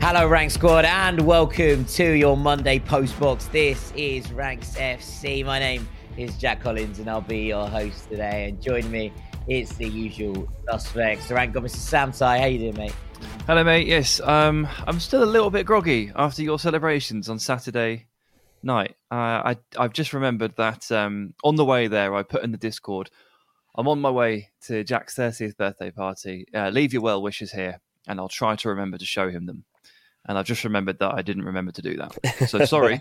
Hello, Rank Squad, and welcome to your Monday Postbox. This is Ranks FC. My name is Jack Collins, and I'll be your host today. And joining me, it's the usual suspects. The Rank God, Mr. Sam Tai. How you doing, mate? Hello, mate. Yes, I'm still a little bit groggy after your celebrations on Saturday night. I've just remembered that on the way there, I put in the Discord, I'm on my way to Jack's 30th birthday party. Leave your well wishes here, and I'll try to remember to show him them. And I've just remembered that I didn't remember to do that. So sorry.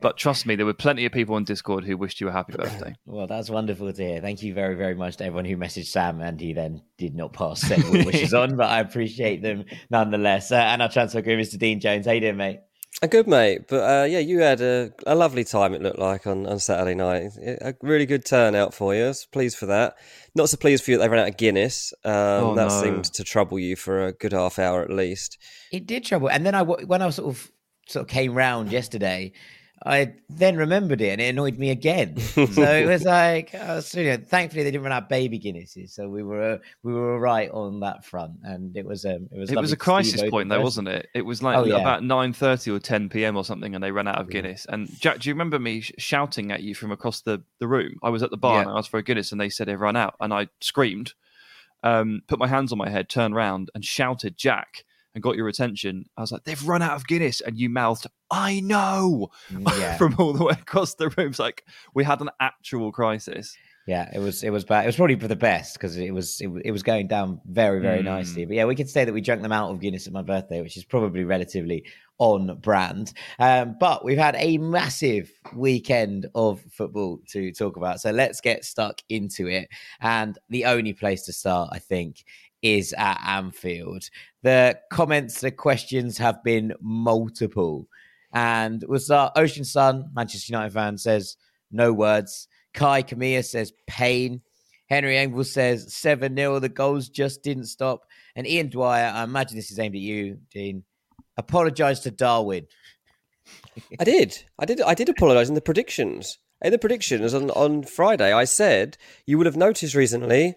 But trust me, there were plenty of people on Discord who wished you a happy birthday. Well, that's wonderful to hear. Thank you very, very much to everyone who messaged Sam, and he then did not pass several wishes on, but I appreciate them nonetheless. And our transfer guru, Mr. Dean Jones. How you doing, mate? Good, mate. But yeah, you had a lovely time, it looked like, on Saturday night. A really good turnout for you. I was pleased for that. Not so pleased for you that they ran out of Guinness. That seemed to trouble you for a good half hour at least. It did trouble. And then when I sort of came round yesterday, I then remembered it and it annoyed me again. So it was like, thankfully they didn't run out baby Guinnesses, so we were all right on that front. And it was a crisis point though, wasn't it? It was like about 9:30 or 10 p.m. or something, and they ran out of Guinness. And Jack, do you remember me shouting at you from across the room? I was at the bar and I asked for a Guinness, and they said they've run out, and I screamed, put my hands on my head, turned round, and shouted, Jack. And got your attention. I was like, they've run out of Guinness, and you mouthed, I know, from all the way across the room. It's like we had an actual crisis. Yeah, it was bad. It was probably for the best because it was going down very, very nicely. But yeah, we could say that we drank them out of Guinness at my birthday, which is probably relatively on brand. But we've had a massive weekend of football to talk about. So let's get stuck into it. And the only place to start, I think, is at Anfield. The comments, the questions have been multiple. And we'll start. Ocean Sun, Manchester United fan, says, no words. Kai Camilla says pain. Henry Engvall says 7-0. The goals just didn't stop. And Ian Dwyer, I imagine this is aimed at you, Dean, apologise to Darwin. I did apologise in the predictions. In the predictions on Friday, I said, you would have noticed recently,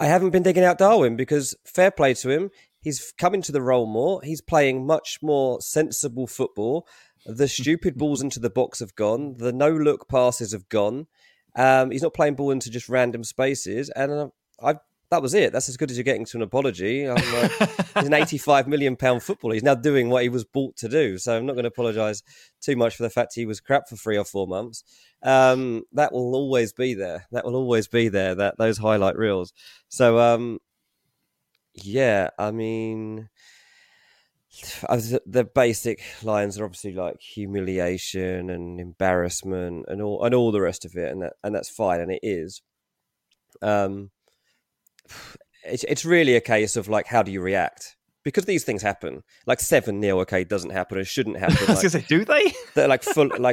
I haven't been digging out Darwin because fair play to him. He's come into the role more. He's playing much more sensible football. The stupid balls into the box have gone. The no-look passes have gone. He's not playing ball into just random spaces, and that was it. That's as good as you're getting to an apology. He's an £85 million footballer. He's now doing what he was bought to do. So I'm not going to apologise too much for the fact he was crap for 3 or 4 months. That will always be there. That those highlight reels. So yeah, I mean, the basic lines are obviously like humiliation and embarrassment and all the rest of it, and that's fine, and it is. It's really a case of like, how do you react? Because these things happen. Like 7-0, okay, doesn't happen and shouldn't happen. Like, I was going to say, do they? Like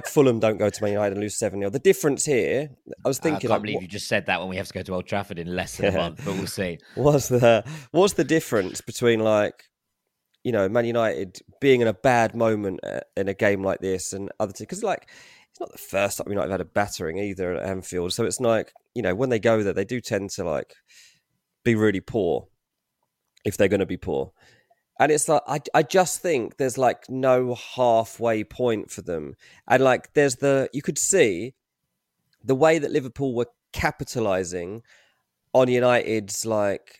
Fulham don't go to Man United and lose 7-0. The difference here, I was thinking... I can't believe you just said that when we have to go to Old Trafford in less than a month, but we'll see. What's the difference between like, you know, Man United being in a bad moment in a game like this and other teams? Because like, it's not the first time United have had a battering either at Anfield. So it's like, you know, when they go there, they do tend to like be really poor if they're going to be poor. And it's like, I just think there's like no halfway point for them. And like, you could see the way that Liverpool were capitalising on United's like,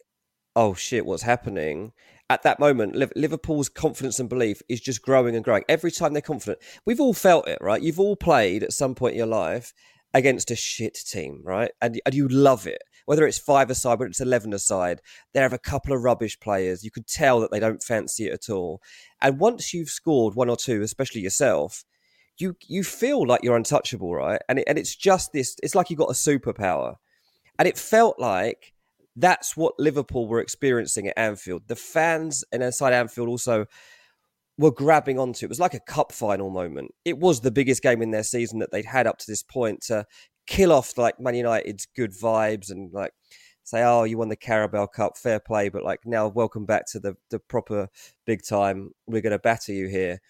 oh shit, what's happening? At that moment, Liverpool's confidence and belief is just growing and growing. Every time they're confident, we've all felt it, right? You've all played at some point in your life against a shit team, right? And you love it. Whether it's 5-a-side, whether it's 11-a-side, they have a couple of rubbish players. You can tell that they don't fancy it at all. And once you've scored 1 or 2, especially yourself, you feel like you're untouchable, right? And it's just this, it's like you've got a superpower. And it felt like that's what Liverpool were experiencing at Anfield. The fans inside Anfield also were grabbing onto it. It was like a cup final moment. It was the biggest game in their season that they'd had up to this point to kill off like Man United's good vibes and like say, oh, you won the Carabao Cup, fair play, but like now welcome back to the proper big time. We're going to batter you here.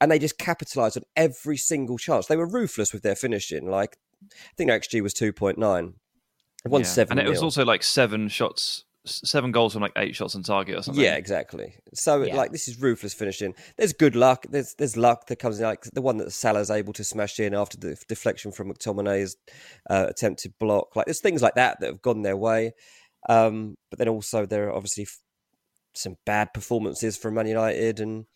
And they just capitalised on every single chance. They were ruthless with their finishing. Like I think their XG was 2.9. Yeah. 7-0. And it was also like 7 goals from like 8 shots on target or something. Yeah, exactly. So yeah. Like this is ruthless finishing. There's good luck. There's luck that comes in, like the one that Salah's able to smash in after the deflection from McTominay's attempted block. Like there's things like that have gone their way. But then also there are obviously some bad performances from Man United and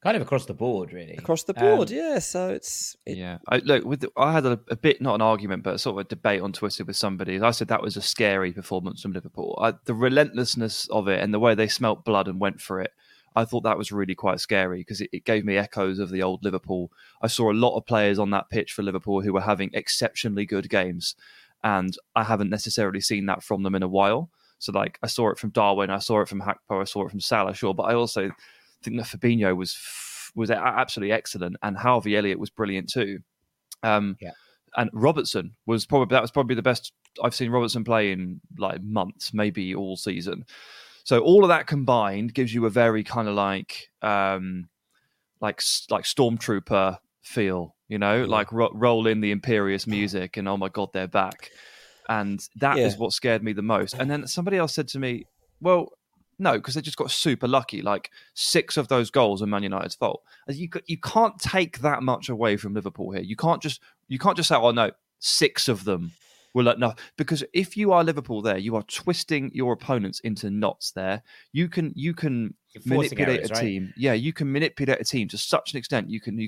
kind of across the board, really. Across the board, yeah. So yeah. I had a bit, not an argument, but sort of a debate on Twitter with somebody. I said that was a scary performance from Liverpool. The relentlessness of it and the way they smelt blood and went for it, I thought that was really quite scary because it gave me echoes of the old Liverpool. I saw a lot of players on that pitch for Liverpool who were having exceptionally good games, and I haven't necessarily seen that from them in a while. So, like, I saw it from Darwin, I saw it from Hakpo, I saw it from Salah, sure, but I also think that Fabinho was absolutely excellent, and Harvey Elliott was brilliant too. And Robertson was probably the best I've seen Robertson play in like months, maybe all season. So all of that combined gives you a very kind of like stormtrooper feel, you know, like roll in the imperious music and oh my god, they're back, and that is what scared me the most. And then somebody else said to me, well, no, because they just got super lucky. Like 6 of those goals are Man United's fault. You can't take that much away from Liverpool here. You can't just say, oh no, 6 of them were like no. Because if you are Liverpool, there you are twisting your opponents into knots. There you can manipulate errors, a team. Right? Yeah, you can manipulate a team to such an extent. You can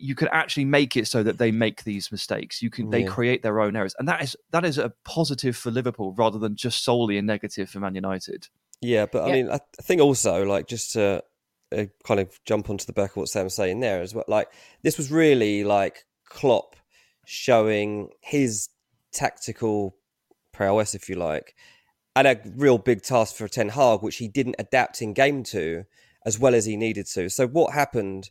you can actually make it so that they make these mistakes. You can, they create their own errors. And that is a positive for Liverpool rather than just solely a negative for Man United. Yeah, but I mean, I think also, like, just to kind of jump onto the back of what Sam's saying there as well, like, this was really like Klopp showing his tactical prowess, if you like, and a real big task for Ten Hag, which he didn't adapt in game to as well as he needed to. So what happened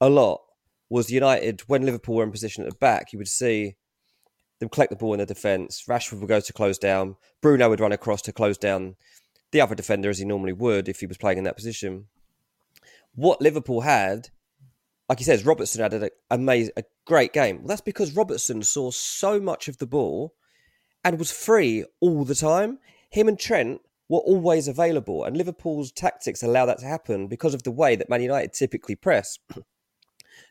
a lot was United, when Liverpool were in position at the back, you would see them collect the ball in the defence. Rashford would go to close down. Bruno would run across to close down the other defender as he normally would if he was playing in that position. What Liverpool had, like he says, Robertson had a great game. Well, that's because Robertson saw so much of the ball and was free all the time. Him and Trent were always available, and Liverpool's tactics allow that to happen because of the way that Man United typically press.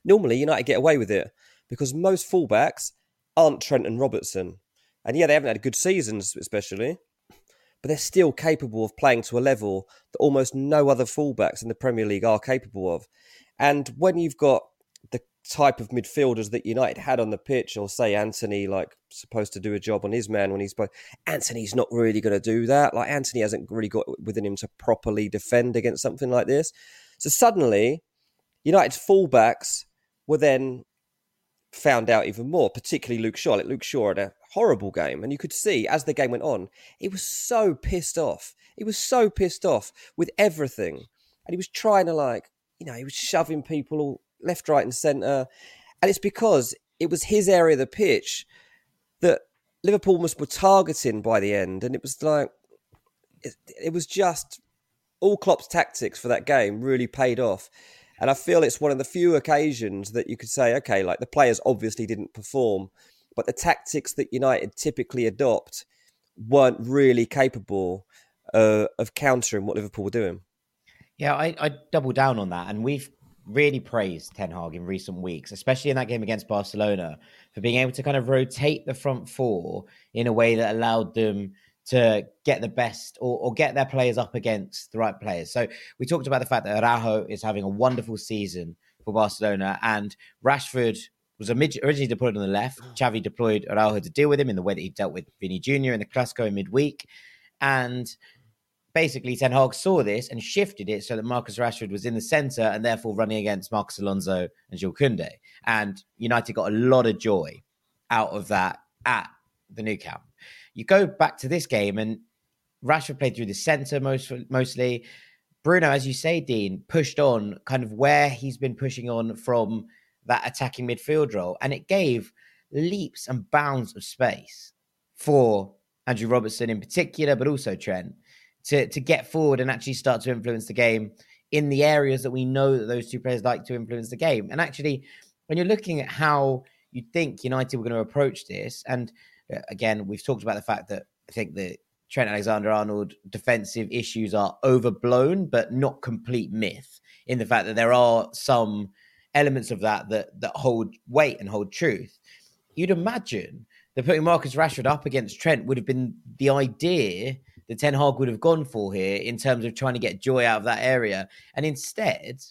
Normally, United get away with it because most fullbacks aren't Trent and Robertson. And yeah, they haven't had good seasons, especially, but they're still capable of playing to a level that almost no other fullbacks in the Premier League are capable of. And when you've got the type of midfielders that United had on the pitch, or say Anthony, like, supposed to do a job on his man when he's... Anthony's not really going to do that. Like, Anthony hasn't really got within him to properly defend against something like this. So suddenly, United's fullbacks were then found out even more, particularly Luke Shaw. Like, Luke Shaw had a horrible game, and you could see as the game went on, he was so pissed off. He was so pissed off with everything. And he was trying to, like, you know, he was shoving people all left, right and centre. And it's because it was his area of the pitch that Liverpool were targeting by the end. And it was like, it was just all Klopp's tactics for that game really paid off. And I feel it's one of the few occasions that you could say, okay, like, the players obviously didn't perform, but the tactics that United typically adopt weren't really capable of countering what Liverpool were doing. Yeah, I double down on that. And we've really praised Ten Hag in recent weeks, especially in that game against Barcelona, for being able to kind of rotate the front four in a way that allowed them to get the best or get their players up against the right players. So we talked about the fact that Araujo is having a wonderful season for Barcelona, and Rashford was originally deployed on the left. Xavi deployed Araujo to deal with him in the way that he dealt with Vinny Jr. in the Clasico in midweek. And basically, Ten Hag saw this and shifted it so that Marcus Rashford was in the centre and therefore running against Marcos Alonso and Jules Koundé. And United got a lot of joy out of that at the new camp. You go back to this game and Rashford played through the centre mostly. Bruno, as you say, Dean, pushed on kind of where he's been pushing on from that attacking midfield role. And it gave leaps and bounds of space for Andrew Robertson in particular, but also Trent, to get forward and actually start to influence the game in the areas that we know that those two players like to influence the game. And actually, when you're looking at how you think United were going to approach this, and again, we've talked about the fact that I think the Trent Alexander-Arnold defensive issues are overblown, but not complete myth, in the fact that there are some elements of that hold weight and hold truth. You'd imagine that putting Marcus Rashford up against Trent would have been the idea that Ten Hag would have gone for here in terms of trying to get joy out of that area. And instead,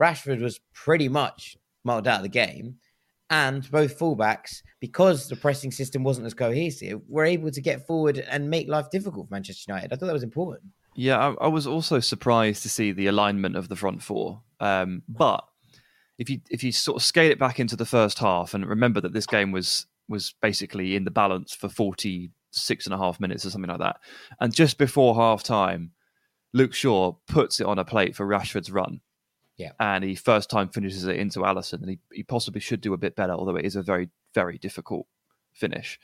Rashford was pretty much marked out of the game. And both fullbacks, because the pressing system wasn't as cohesive, were able to get forward and make life difficult for Manchester United. I thought that was important. Yeah, I was also surprised to see the alignment of the front four. But if you sort of scale it back into the first half, and remember that this game was basically in the balance for 46.5 minutes or something like that. And just before half time, Luke Shaw puts it on a plate for Rashford's run. Yeah. And he first time finishes it into Alisson, and he possibly should do a bit better, although it is a very, very difficult finish.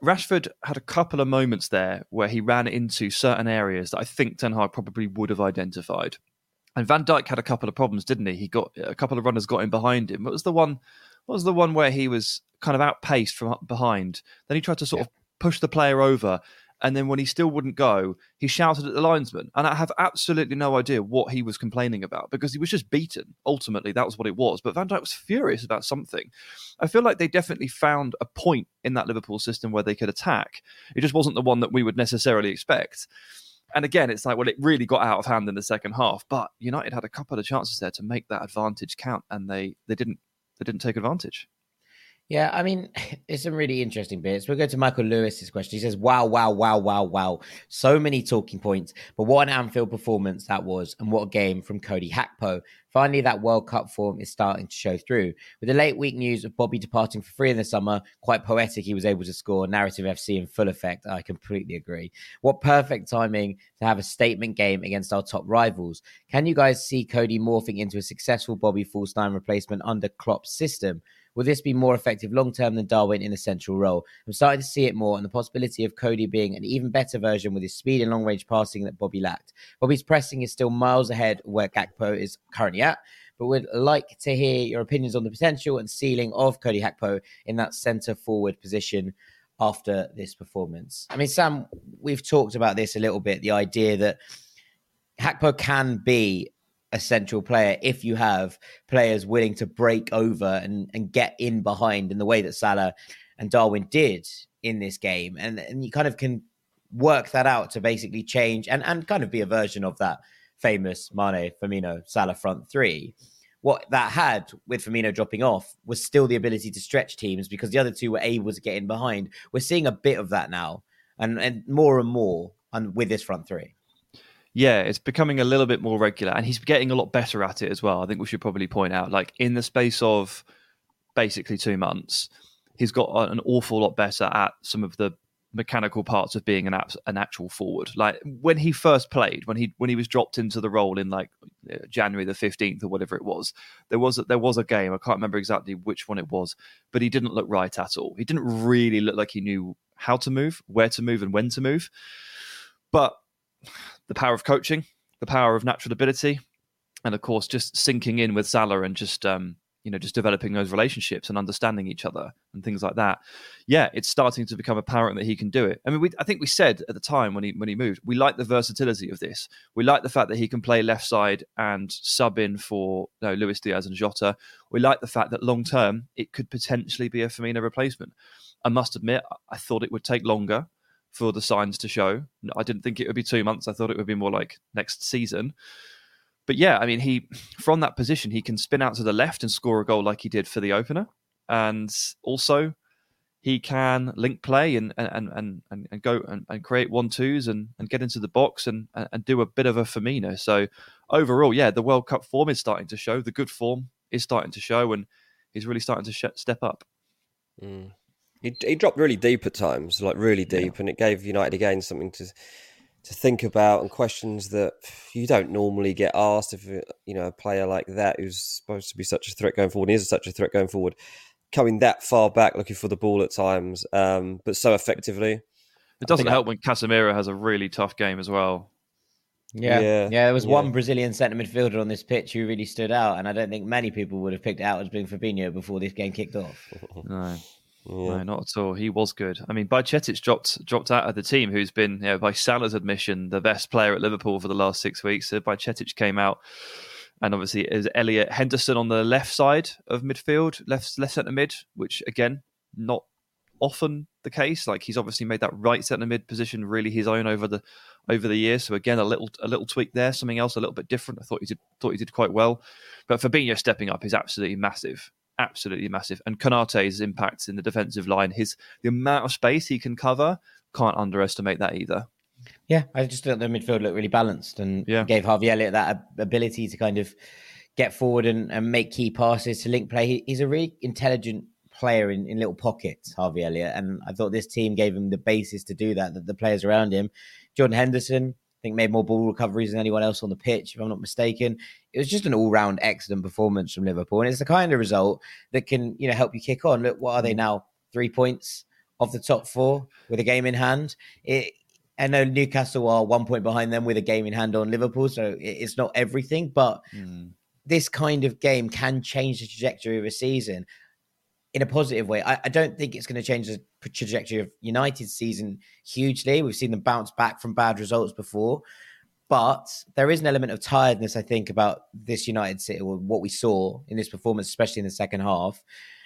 Rashford had a couple of moments there where he ran into certain areas that I think Ten Hag probably would have identified. And Van Dijk had a couple of problems, didn't he? He got a couple of runners got in behind him. What was the one where he was kind of outpaced from behind? Then he tried to sort of push the player over, and then when he still wouldn't go, he shouted at the linesman. And I have absolutely no idea what he was complaining about, because he was just beaten. Ultimately, that was what it was. But Van Dijk was furious about something. I feel like they definitely found a point in that Liverpool system where they could attack. It just wasn't the one that we would necessarily expect. And again, it's like, well, it really got out of hand in the second half. But United had a couple of chances there to make that advantage count, and they didn't they didn't take advantage. Yeah, I mean, it's some really interesting bits. We'll go to Michael Lewis's question. He says, wow. So many talking points, but what an Anfield performance that was, and what a game from Cody Hakpo. Finally, that World Cup form is starting to show through. With the late week news of Bobby departing for free in the summer, quite poetic he was able to score. Narrative FC in full effect. I completely agree. What perfect timing to have a statement game against our top rivals. Can you guys see Cody morphing into a successful Bobby Fulstein replacement under Klopp's system? Will this be more effective long-term than Darwin in a central role? I'm starting to see it more, and the possibility of Cody being an even better version with his speed and long-range passing that Bobby lacked. Bobby's pressing is still miles ahead where Gakpo is currently at, but would like to hear your opinions on the potential and ceiling of Cody Hakpo in that centre-forward position after this performance. I mean, Sam, we've talked about this a little bit, the idea that Hakpo can be a central player if you have players willing to break over and get in behind in the way that Salah and Darwin did in this game. And you kind of can work that out to basically change and kind of be a version of that famous Mane, Firmino, Salah front three. What that had with Firmino dropping off was still the ability to stretch teams because the other two were able to get in behind. We're seeing a bit of that now and more and with this front three. Yeah, it's becoming a little bit more regular and he's getting a lot better at it as well. I think we should probably point out, like, in the space of basically 2 months, he's got an awful lot better at some of the mechanical parts of being an actual forward. Like when he first played, when he was dropped into the role in like January the 15th or whatever it was, there was a game, I can't remember exactly which one it was, but he didn't look right at all. He didn't really look like he knew how to move, where to move and when to move. But the power of coaching, the power of natural ability, and of course, just syncing in with Salah and just developing those relationships and understanding each other and things like that. Yeah, it's starting to become apparent that he can do it. I mean, I think we said at the time when he moved, we like the versatility of this. We like the fact that he can play left side and sub in for Luis Diaz and Jota. We like the fact that long term, it could potentially be a Firmino replacement. I must admit, I thought it would take longer for the signs to show. I didn't think it would be 2 months. I thought it would be more like next season. But yeah, I mean, from that position, he can spin out to the left and score a goal like he did for the opener. And also, he can link play and go and create 1-2s and get into the box and do a bit of a Firmino. So overall, yeah, the World Cup form is starting to show. The good form is starting to show, and he's really starting to step up. Mm. He dropped really deep at times, like really deep, yeah. And it gave United again something to think about and questions that you don't normally get asked. If a player like that who's supposed to be such a threat going forward, and is such a threat going forward, coming that far back, looking for the ball at times, but so effectively. It doesn't help when Casemiro has a really tough game as well. Yeah. There was one Brazilian centre midfielder on this pitch who really stood out, and I don't think many people would have picked out as being Fabinho before this game kicked off. No. Yeah. No, not at all. He was good. I mean, Bajcetic dropped out of the team, who's been, by Salah's admission, the best player at Liverpool for the last 6 weeks. So Bajcetic came out, and obviously it was Elliott Henderson on the left side of midfield, left centre mid, which again, not often the case. Like, he's obviously made that right centre mid position really his own over the years. So again, a little tweak there, something else a little bit different. I thought he did quite well, but Fabinho stepping up is absolutely massive. Absolutely massive. And Konate's impact in the defensive line, the amount of space he can cover, can't underestimate that either. Yeah, I just thought the midfield looked really balanced and gave Harvey Elliott that ability to kind of get forward and make key passes to link play. He's a really intelligent player in little pockets, Harvey Elliott. And I thought this team gave him the basis to do that, the players around him. Jordan Henderson, I think, made more ball recoveries than anyone else on the pitch, if I'm not mistaken. It was just an all-round excellent performance from Liverpool. And it's the kind of result that can, help you kick on. Look, what are they now? 3 points off the top four with a game in hand. I know Newcastle are 1 point behind them with a game in hand on Liverpool, so it's not everything. But this kind of game can change the trajectory of a season in a positive way. I don't think it's going to change the trajectory of United's season hugely. We've seen them bounce back from bad results before. But there is an element of tiredness, I think, about this United City, or what we saw in this performance, especially in the second half.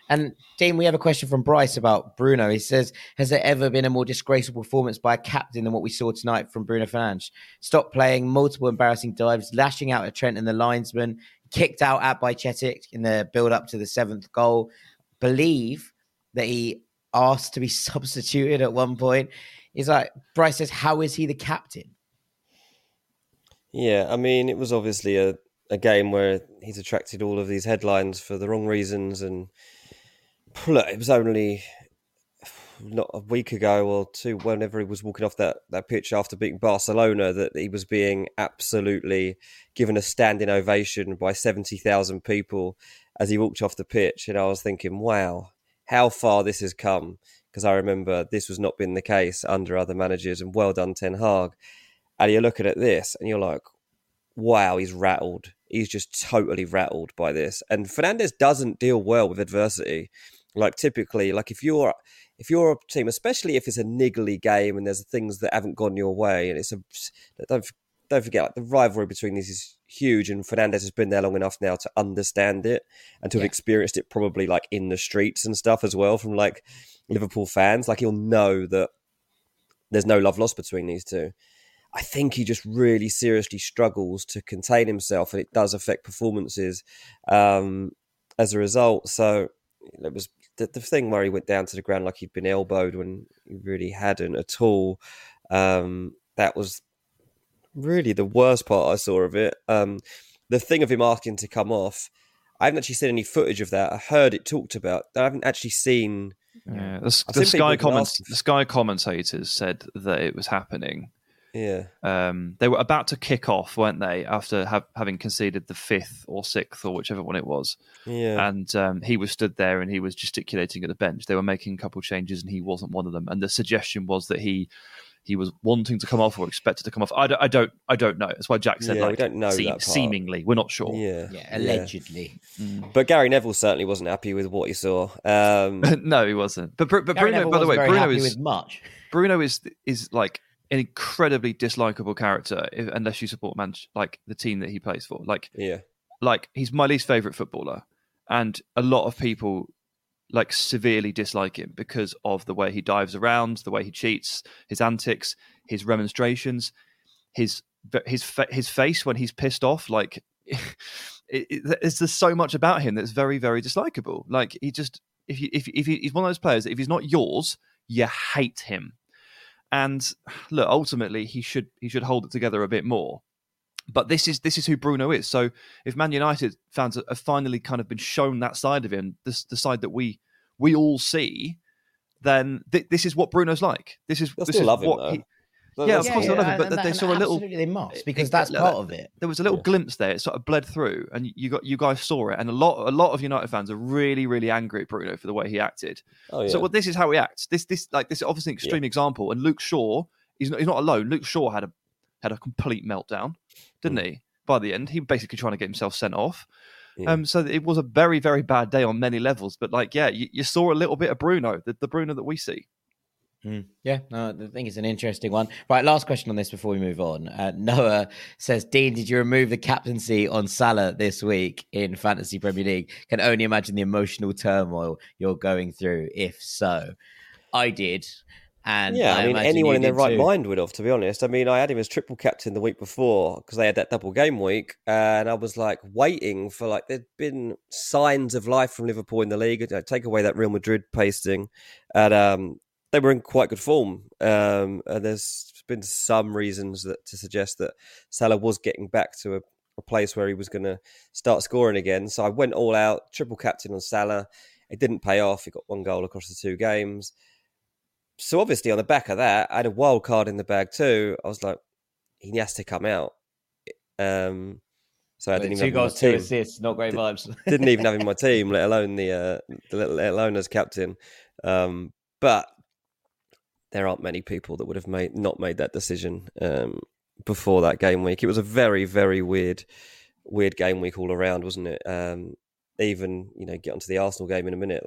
And, Dean, we have a question from Bryce about Bruno. He says, has there ever been a more disgraceful performance by a captain than what we saw tonight from Bruno Fernandes? Stop playing, multiple embarrassing dives, lashing out at Trent and the linesman, kicked out at Bajcetic in the build-up to the seventh goal. Believe that he asked to be substituted at one point. He's like, Bryce says, how is he the captain? Yeah, I mean, it was obviously a game where he's attracted all of these headlines for the wrong reasons. And look, it was only not a week ago or two, whenever he was walking off that pitch after beating Barcelona, that he was being absolutely given a standing ovation by 70,000 people as he walked off the pitch. And I was thinking, wow, how far this has come. Because I remember this was not been the case under other managers, and well done, Ten Hag. And you're looking at this and you're like, wow, he's rattled. He's just totally rattled by this. And Fernandes doesn't deal well with adversity. Like typically, like if you're a team, especially if it's a niggly game and there's things that haven't gone your way, and it's a don't forget, like, the rivalry between these is huge, and Fernandes has been there long enough now to understand it and to have experienced it probably like in the streets and stuff as well from like Liverpool fans. Like he'll know that there's no love lost between these two. I think he just really seriously struggles to contain himself, and it does affect performances as a result. So it was the thing where he went down to the ground like he'd been elbowed when he really hadn't at all. That was really the worst part I saw of it. The thing of him asking to come off, I haven't actually seen any footage of that. I heard it talked about. I haven't actually seen. Yeah, the Sky commentators said that it was happening. Yeah, they were about to kick off, weren't they? After having conceded the fifth or sixth or whichever one it was, yeah. And he was stood there and he was gesticulating at the bench. They were making a couple of changes and he wasn't one of them. And the suggestion was that he was wanting to come off or expected to come off. I don't know. That's why Jack said, we don't know that part. Seemingly, we're not sure. Yeah, allegedly. Yeah. Mm. But Gary Neville certainly wasn't happy with what he saw. No, he wasn't. But Bruno, by the way, Bruno is like an incredibly dislikable character unless you support the team that he plays for. He's my least favourite footballer, and a lot of people like severely dislike him because of the way he dives around, the way he cheats, his antics, his remonstrations, his face when he's pissed off. Like, there's so much about him that's very, very dislikable. Like, he just he's one of those players that if he's not yours, you hate him. And look, ultimately, he should hold it together a bit more. But this is who Bruno is. So if Man United fans have finally kind of been shown that side of him, the side that we all see, then this is what Bruno's like. Of course I love him, but they saw a little. Absolutely, they must, because that's part of it. There was a little glimpse there. It sort of bled through, and you guys saw it. And a lot of United fans are really, really angry at Bruno for the way he acted. Oh, yeah. So, this is how he acts. This is obviously an extreme example. And Luke Shaw, he's not alone. Luke Shaw had a complete meltdown, didn't he? By the end, he was basically trying to get himself sent off. Yeah. So it was a very, very bad day on many levels. But you saw a little bit of Bruno, the Bruno that we see. Mm. Yeah, no, I think it's an interesting one. Right, last question on this before we move on. Noah says, Dean, did you remove the captaincy on Salah this week in Fantasy Premier League? Can only imagine the emotional turmoil you're going through. If so, I did. And yeah, I mean, anyone in their right mind would have, to be honest. I mean, I had him as triple captain the week before because they had that double game week. And I was waiting for there'd been signs of life from Liverpool in the league. Take away that Real Madrid pasting at they were in quite good form. And there's been some reasons to suggest that Salah was getting back to a place where he was going to start scoring again. So I went all out, triple captain on Salah. It didn't pay off. He got one goal across the two games. So obviously on the back of that, I had a wild card in the bag too. I was like, he has to come out. So I didn't even have him in my team. 2 goals, 2 assists, not great vibes. Didn't even have him in my team, let alone as captain. But there aren't many people that would have not made that decision before that game week. It was a very, very weird game week all around, wasn't it? Even, get onto the Arsenal game in a minute.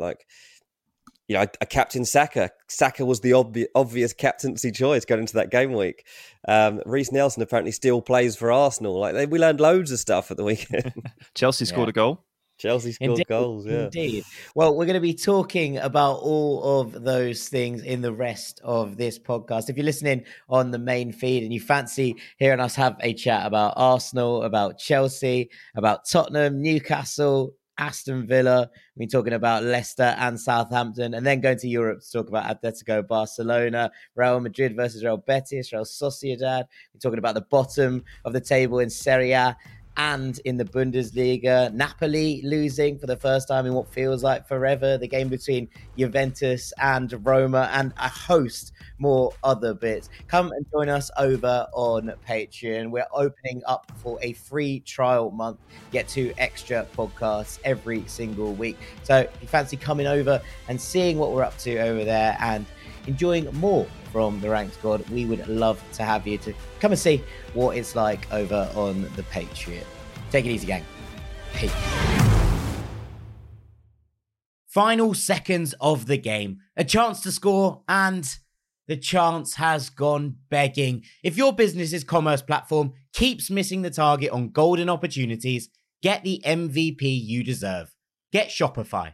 I captained Saka. Saka was the obvious captaincy choice going into that game week. Reece Nelson apparently still plays for Arsenal. We learned loads of stuff at the weekend. Chelsea scored a goal. Chelsea scored goals, yeah. Indeed. Well, we're going to be talking about all of those things in the rest of this podcast. If you're listening on the main feed and you fancy hearing us have a chat about Arsenal, about Chelsea, about Tottenham, Newcastle, Aston Villa, we're talking about Leicester and Southampton, and then going to Europe to talk about Atletico, Barcelona, Real Madrid versus Real Betis, Real Sociedad. We're talking about the bottom of the table in Serie A and in the Bundesliga, Napoli losing for the first time in what feels like forever, the game between Juventus and Roma, and a host more other bits. Come and join us over on Patreon. We're opening up for a free trial month. Get 2 extra podcasts every single week. So if you fancy coming over and seeing what we're up to over there and enjoying more from the Rank Squad, we would love to have you to come and see what it's like over on the Patreon. Take it easy, gang. Peace. Final seconds of the game. A chance to score, and the chance has gone begging. If your business's commerce platform keeps missing the target on golden opportunities, get the MVP you deserve. Get Shopify.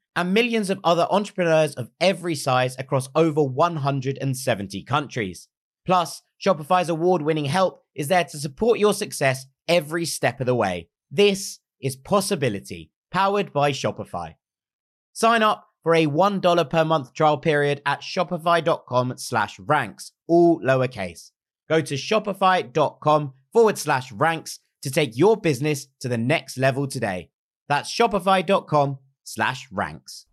and millions of other entrepreneurs of every size across over 170 countries. Plus, Shopify's award-winning help is there to support your success every step of the way. This is Possibility, powered by Shopify. Sign up for a $1 per month trial period at shopify.com/ranks, all lowercase. Go to shopify.com/ranks to take your business to the next level today. That's shopify.com/ranks.